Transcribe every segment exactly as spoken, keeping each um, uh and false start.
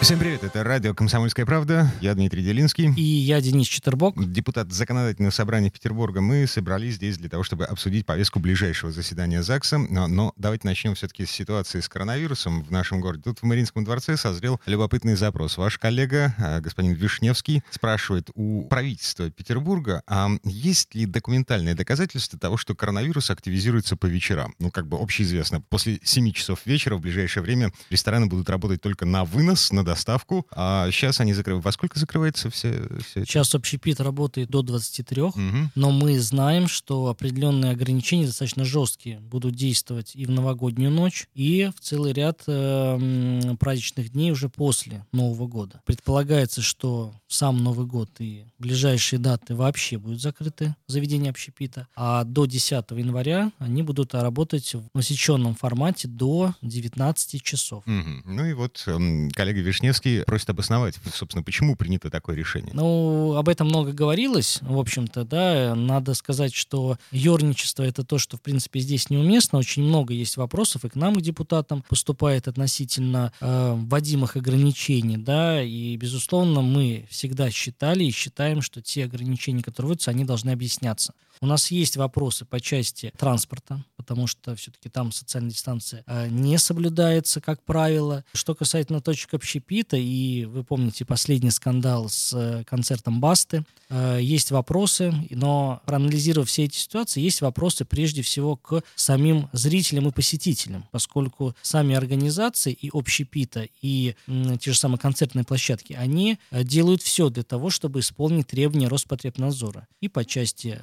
Всем привет, это радио «Комсомольская правда». Я Дмитрий Делинский. И я Денис Четырбок. Депутат Законодательного собрания Петербурга. Мы собрались здесь для того, чтобы обсудить повестку ближайшего заседания ЗАГСа. Но, но давайте начнем все-таки с ситуации с коронавирусом в нашем городе. Тут в Мариинском дворце созрел любопытный запрос. Ваш коллега, господин Вишневский, спрашивает у правительства Петербурга, а есть ли документальные доказательства того, что коронавирус активизируется по вечерам? Ну, как бы общеизвестно, после семи часов вечера в ближайшее время рестораны будут работать только на вынос, на доставку. А сейчас они закрывают. Во сколько закрывается все, все? Сейчас общепит работает до двадцати трёх, угу. но мы знаем, что определенные ограничения достаточно жесткие будут действовать и в новогоднюю ночь, и в целый ряд э, праздничных дней уже после Нового года. Предполагается, что сам Новый год и ближайшие даты вообще будут закрыты, заведения общепита, а до десятого января они будут работать в насеченном формате до девятнадцати часов. Угу. Ну и вот э, коллега Вишневский просит обосновать, собственно, почему принято такое решение. Ну, об этом много говорилось, в общем-то, да. Надо сказать, что ёрничество — это то, что, в принципе, здесь неуместно. Очень много есть вопросов и к нам, к депутатам, поступает относительно э, вводимых ограничений, да, и, безусловно, мы всегда считали и считаем, что те ограничения, которые вводятся, они должны объясняться. У нас есть вопросы по части транспорта, потому что все-таки там социальная дистанция не соблюдается, как правило. Что касательно точек общепита, и вы помните последний скандал с концертом Басты, есть вопросы, но проанализировав все эти ситуации, есть вопросы прежде всего к самим зрителям и посетителям, поскольку сами организации и общепита, и те же самые концертные площадки, они делают все для того, чтобы исполнить требования Роспотребнадзора. И по части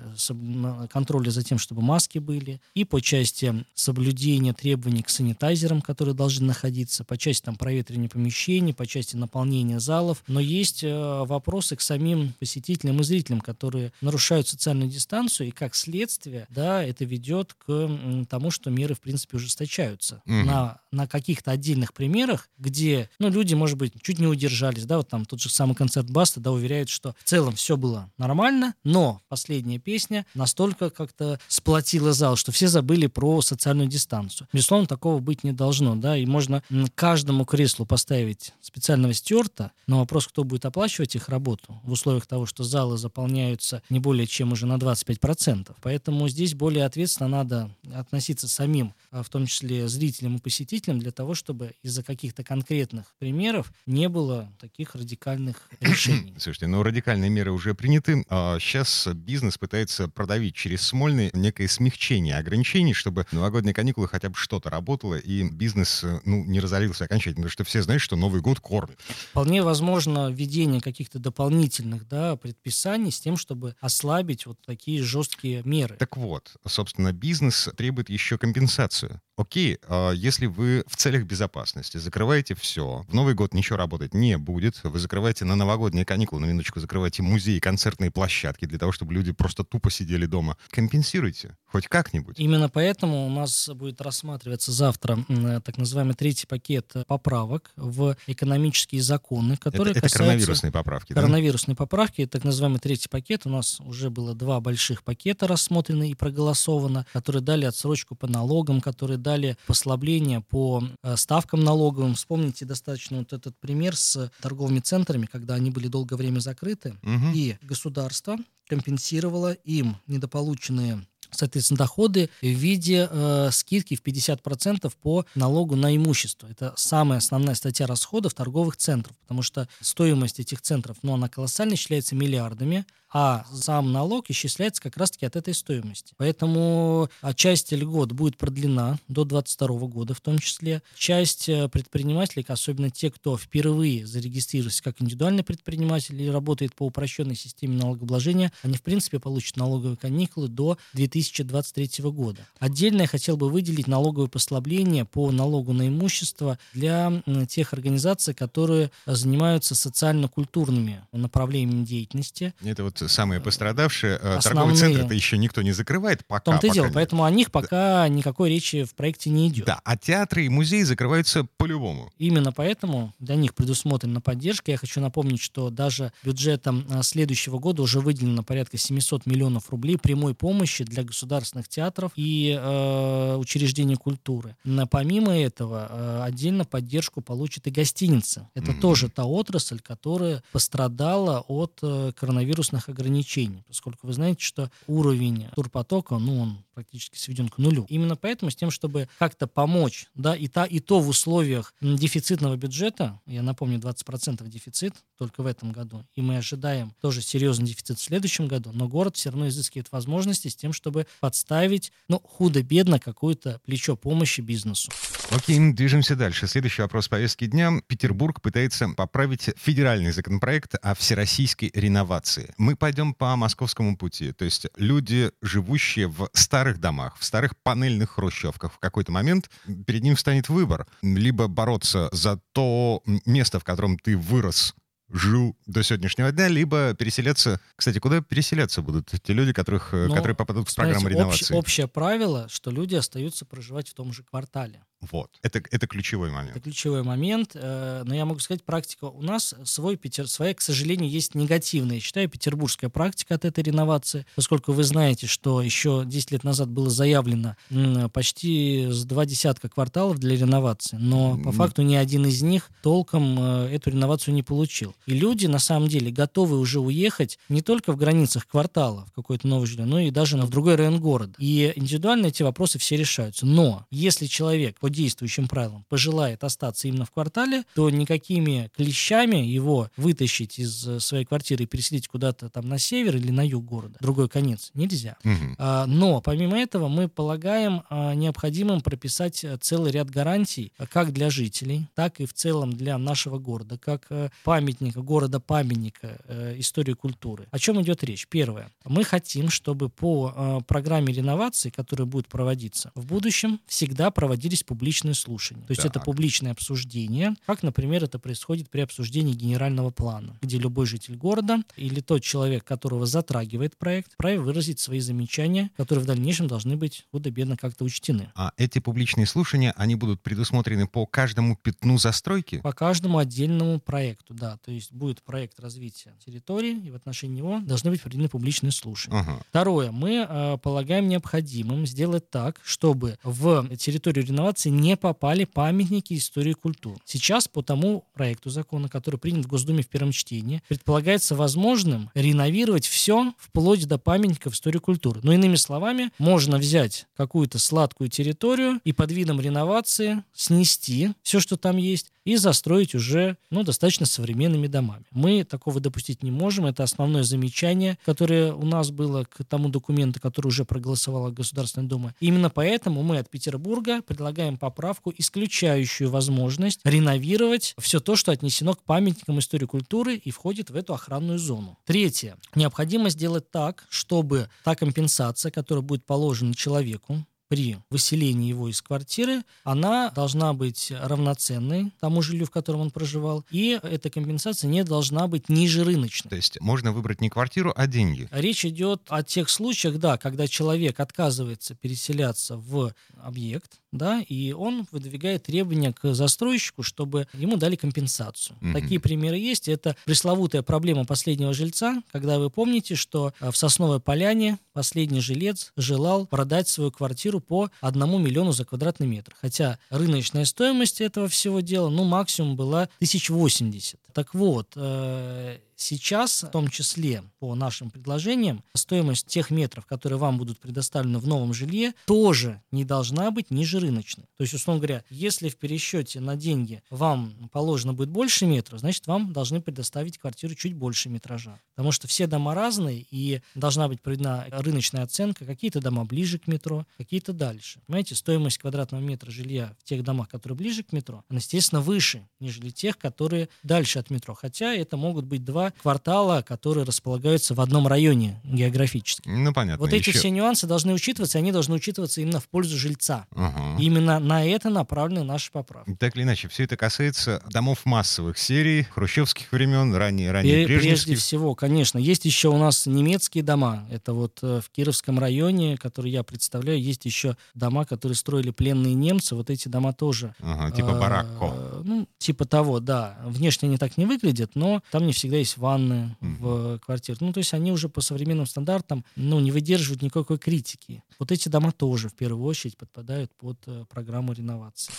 контроля за тем, чтобы маски были, и по части соблюдения требований к санитайзерам, которые должны находиться, по части там, проветривания помещений, по части наполнения залов. Но есть э, вопросы к самим посетителям и зрителям, которые нарушают социальную дистанцию, и как следствие, да, это ведет к м, тому, что меры, в принципе, ужесточаются. Mm-hmm. На, на каких-то отдельных примерах, где ну, люди, может быть, чуть не удержались, да, вот там тот же самый концерт Баста, да, уверяют, что в целом все было нормально, но последняя песня настолько как-то сплотила зал, что все забыли про социальную дистанцию. Безусловно, такого быть не должно, да, и можно каждому креслу поставить специального стюарда, но вопрос, кто будет оплачивать их работу в условиях того, что залы заполняются не более чем уже на двадцать пять процентов. Поэтому здесь более ответственно надо относиться самим, в том числе зрителям и посетителям, для того, чтобы из-за каких-то конкретных примеров не было таких радикальных решений. Слушайте, ну радикальные меры уже приняты, а сейчас бизнес пытается продавить через Смольный некое смягчение ограничений, чтобы новогодние каникулы хотя бы что-то работало, и бизнес ну, не разорился окончательно, потому что все знают, что Новый год кормит. Вполне возможно введение каких-то дополнительных да, предписаний с тем, чтобы ослабить вот такие жесткие меры. Так вот, собственно, бизнес требует еще компенсацию. Окей, если вы в целях безопасности закрываете все, в Новый год ничего работать не будет, вы закрываете на новогодние каникулы, на минуточку закрываете музеи, концертные площадки для того, чтобы люди просто тупо сидели дома, компенсируйте хоть как-нибудь. Именно поэтому у нас будет рассматриваться завтра так называемый третий пакет поправок в экономические законы, которые это, это касаются... коронавирусные поправки, Коронавирусные да? поправки, так называемый третий пакет. У нас уже было два больших пакета рассмотрены и проголосовано, которые дали отсрочку по налогам, которые дали послабление по ставкам налоговым. Вспомните достаточно вот этот пример с торговыми центрами, когда они были долгое время закрыты, угу. и государство компенсировало им недополученные, соответственно, доходы в виде э, скидки в пятьдесят процентов по налогу на имущество. Это самая основная статья расходов торговых центров, потому что стоимость этих центров, ну, она колоссальная, считается миллиардами, а сам налог исчисляется как раз-таки от этой стоимости. Поэтому часть льгот будет продлена до двадцать второго года в том числе. Часть предпринимателей, особенно те, кто впервые зарегистрировался как индивидуальный предприниматель и работает по упрощенной системе налогообложения, они, в принципе, получат налоговые каникулы до 2000 две тысячи двадцать третьего года. Отдельно я хотел бы выделить налоговые послабления по налогу на имущество для тех организаций, которые занимаются социально-культурными направлениями деятельности. Это вот самые пострадавшие. Основные. Торговый центр-то еще никто не закрывает пока. В том-то и дело, поэтому о них пока никакой речи в проекте не идет. Да, а театры и музеи закрываются по-любому. Именно поэтому для них предусмотрена поддержка. Я хочу напомнить, что даже бюджетом следующего года уже выделено порядка семьсот миллионов рублей прямой помощи для государственных театров и э, учреждений культуры. Но помимо этого, э, отдельно поддержку получат и гостиницы. Это mm-hmm. тоже та отрасль, которая пострадала от э, коронавирусных ограничений, поскольку вы знаете, что уровень турпотока, ну, он практически сведен к нулю. Именно поэтому, с тем, чтобы как-то помочь, да, и, та, и то в условиях дефицитного бюджета, я напомню, двадцать процентов дефицит только в этом году, и мы ожидаем тоже серьезный дефицит в следующем году, но город все равно изыскивает возможности с тем, чтобы подставить, ну, худо-бедно какое-то плечо помощи бизнесу. Окей, движемся дальше. Следующий вопрос повестки дня. Петербург пытается поправить федеральный законопроект о всероссийской реновации. Мы пойдем по московскому пути, то есть люди, живущие в старых домах, в старых панельных хрущевках, в какой-то момент перед ним встанет выбор. Либо бороться за то место, в котором ты вырос, жил до сегодняшнего дня, либо переселяться. Кстати, куда переселяться будут те люди, которых, ну, которые попадут в программу реновации? Общ, общее правило, что люди остаются проживать в том же квартале. Вот. Это, это ключевой момент. Это ключевой момент. Э, но я могу сказать, практика у нас свой, Петер, своя, к сожалению, есть негативная. Я считаю, петербургская практика от этой реновации, поскольку вы знаете, что еще десять лет назад было заявлено м, почти с два десятка кварталов для реновации, но по факту ни один из них толком э, эту реновацию не получил. И люди, на самом деле, готовы уже уехать не только в границах квартала в какое-то новое жилье, но и даже в другой район города. И индивидуально эти вопросы все решаются. Но если человек по действующим правилам пожелает остаться именно в квартале, то никакими клещами его вытащить из своей квартиры и переселить куда-то там на север или на юг города, другой конец, нельзя. Угу. А, но помимо этого мы полагаем а, необходимым прописать целый ряд гарантий как для жителей, так и в целом для нашего города, как памятника, города-памятника э, истории культуры. О чем идет речь? Первое. Мы хотим, чтобы по э, программе реновации, которая будет проводиться, в будущем всегда проводились публикации. Публичные слушания. То есть так. Это публичное обсуждение, как, например, это происходит при обсуждении генерального плана, где любой житель города или тот человек, которого затрагивает проект, вправе выразить свои замечания, которые в дальнейшем должны быть худо-бедно как-то учтены. А эти публичные слушания, они будут предусмотрены по каждому пятну застройки? По каждому отдельному проекту, да. То есть будет проект развития территории, и в отношении него должны быть проведены публичные слушания. Ага. Второе. Мы э, полагаем необходимым сделать так, чтобы в территорию реновации не попали памятники истории и культуры. Сейчас по тому проекту закона, который принят в Госдуме в первом чтении, предполагается возможным реновировать все вплоть до памятников истории и культуры. Но иными словами, можно взять какую-то сладкую территорию и под видом реновации снести все, что там есть, и застроить уже, ну, достаточно современными домами. Мы такого допустить не можем. Это основное замечание, которое у нас было к тому документу, который уже проголосовала Государственная Дума. Именно поэтому мы от Петербурга предлагаем поправку, исключающую возможность реновировать все то, что отнесено к памятникам истории и культуры и входит в эту охранную зону. Третье. Необходимо сделать так, чтобы та компенсация, которая будет положена человеку при выселении его из квартиры, она должна быть равноценной тому жилью, в котором он проживал, и эта компенсация не должна быть ниже рыночной. То есть можно выбрать не квартиру, а деньги? Речь идет о тех случаях, да, когда человек отказывается переселяться в объект, да, и он выдвигает требования к застройщику, чтобы ему дали компенсацию. Mm-hmm. Такие примеры есть. Это пресловутая проблема последнего жильца, когда вы помните, что в Сосновой Поляне последний жилец желал продать свою квартиру по одному миллиону за квадратный метр. Хотя рыночная стоимость этого всего дела, ну, максимум была тысяча восемьдесят. Так вот, э- сейчас, в том числе по нашим предложениям, стоимость тех метров, которые вам будут предоставлены в новом жилье, тоже не должна быть ниже рыночной. То есть, условно говоря, если в пересчете на деньги вам положено будет больше метров, значит, вам должны предоставить квартиру чуть больше метража. Потому что все дома разные, и должна быть проведена рыночная оценка. Какие-то дома ближе к метро, какие-то дальше. Понимаете, стоимость квадратного метра жилья в тех домах, которые ближе к метро, она, естественно, выше, нежели тех, которые дальше от метро. Хотя это могут быть два два квартала, которые располагаются в одном районе географически. Ну, понятно. Вот эти еще... все нюансы должны учитываться, они должны учитываться именно в пользу жильца. Угу. И именно на это направлены наши поправки. Так или иначе, все это касается домов массовых серий, хрущевских времен, ранее, ранее брежневских. Прежде всего, конечно. Есть еще у нас немецкие дома. Это вот в Кировском районе, который я представляю, есть еще дома, которые строили пленные немцы. Вот эти дома тоже. Угу, типа баракко. Э, ну, типа того, да. Внешне они так не выглядят, но там не всегда есть ванны угу. в квартирах. Ну, то есть они уже по современным стандартам ну, не выдерживают никакой критики. Вот эти дома тоже, в первую очередь, подпадают под э, программу реновации.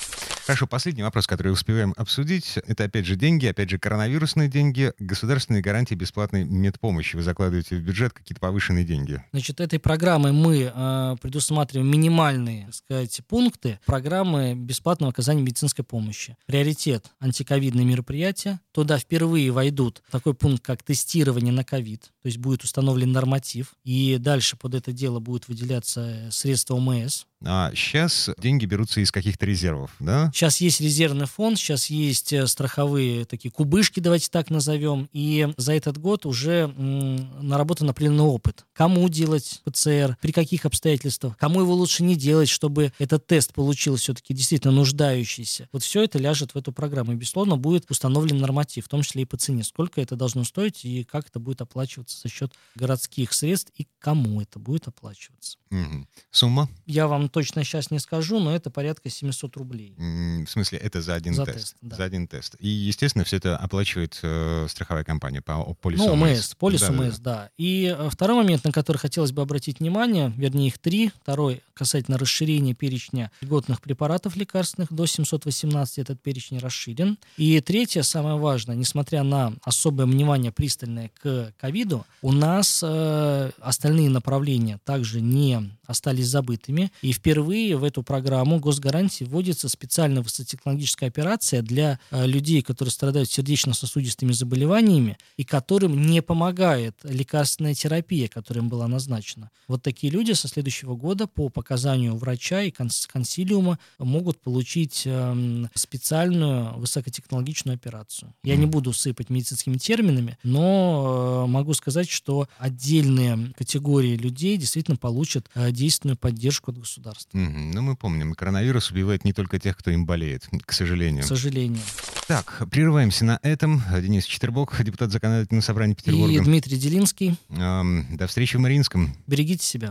Хорошо, последний вопрос, который успеваем обсудить, это опять же деньги, опять же коронавирусные деньги, государственные гарантии бесплатной медпомощи. Вы закладываете в бюджет какие-то повышенные деньги. Значит, этой программой мы э, предусматриваем минимальные, так сказать, пункты программы бесплатного оказания медицинской помощи. Приоритет – антиковидные мероприятия. Туда впервые войдут такой пункт, как тестирование на ковид, то есть будет установлен норматив, и дальше под это дело будут выделяться средства О М С. А сейчас деньги берутся из каких-то резервов, да? Сейчас есть резервный фонд, сейчас есть страховые такие кубышки, давайте так назовем. И за этот год уже м, наработан определенный опыт. Кому делать П Ц Р, при каких обстоятельствах, кому его лучше не делать, чтобы этот тест получил все-таки действительно нуждающийся. Вот все это ляжет в эту программу. И, безусловно, будет установлен норматив, в том числе и по цене. Сколько это должно стоить и как это будет оплачиваться за счет городских средств и кому это будет оплачиваться. Mm-hmm. Сумма? Я вам точно сейчас не скажу, но это порядка семьсот рублей. В смысле, это за один за тест? тест да. За один тест. И, естественно, все это оплачивает э, страховая компания по полису ну, О М С. Полис да, О М С, да. да. И второй момент, на который хотелось бы обратить внимание, вернее, их три. Второй касательно расширения перечня льготных препаратов лекарственных до семьсот восемнадцать, этот перечень расширен. И третье, самое важное, несмотря на особое внимание пристальное к ковиду, у нас э, остальные направления также не остались забытыми. И впервые в эту программу госгарантии вводится специальная высокотехнологическая операция для э, людей, которые страдают сердечно-сосудистыми заболеваниями и которым не помогает лекарственная терапия, которая им была назначена. Вот такие люди со следующего года по показанию врача и конс- консилиума могут получить э, специальную высокотехнологичную операцию. Я не буду сыпать медицинскими терминами, но э, могу сказать, что отдельные категории людей действительно получат э, действенную поддержку от государства. Mm-hmm. Ну, мы помним, коронавирус убивает не только тех, кто им болеет, к сожалению. К сожалению. Так, прерываемся на этом. Денис Четырбок, депутат Законодательного собрания Петербурга. И Дмитрий Делинский. Эм, до встречи в Мариинском. Берегите себя.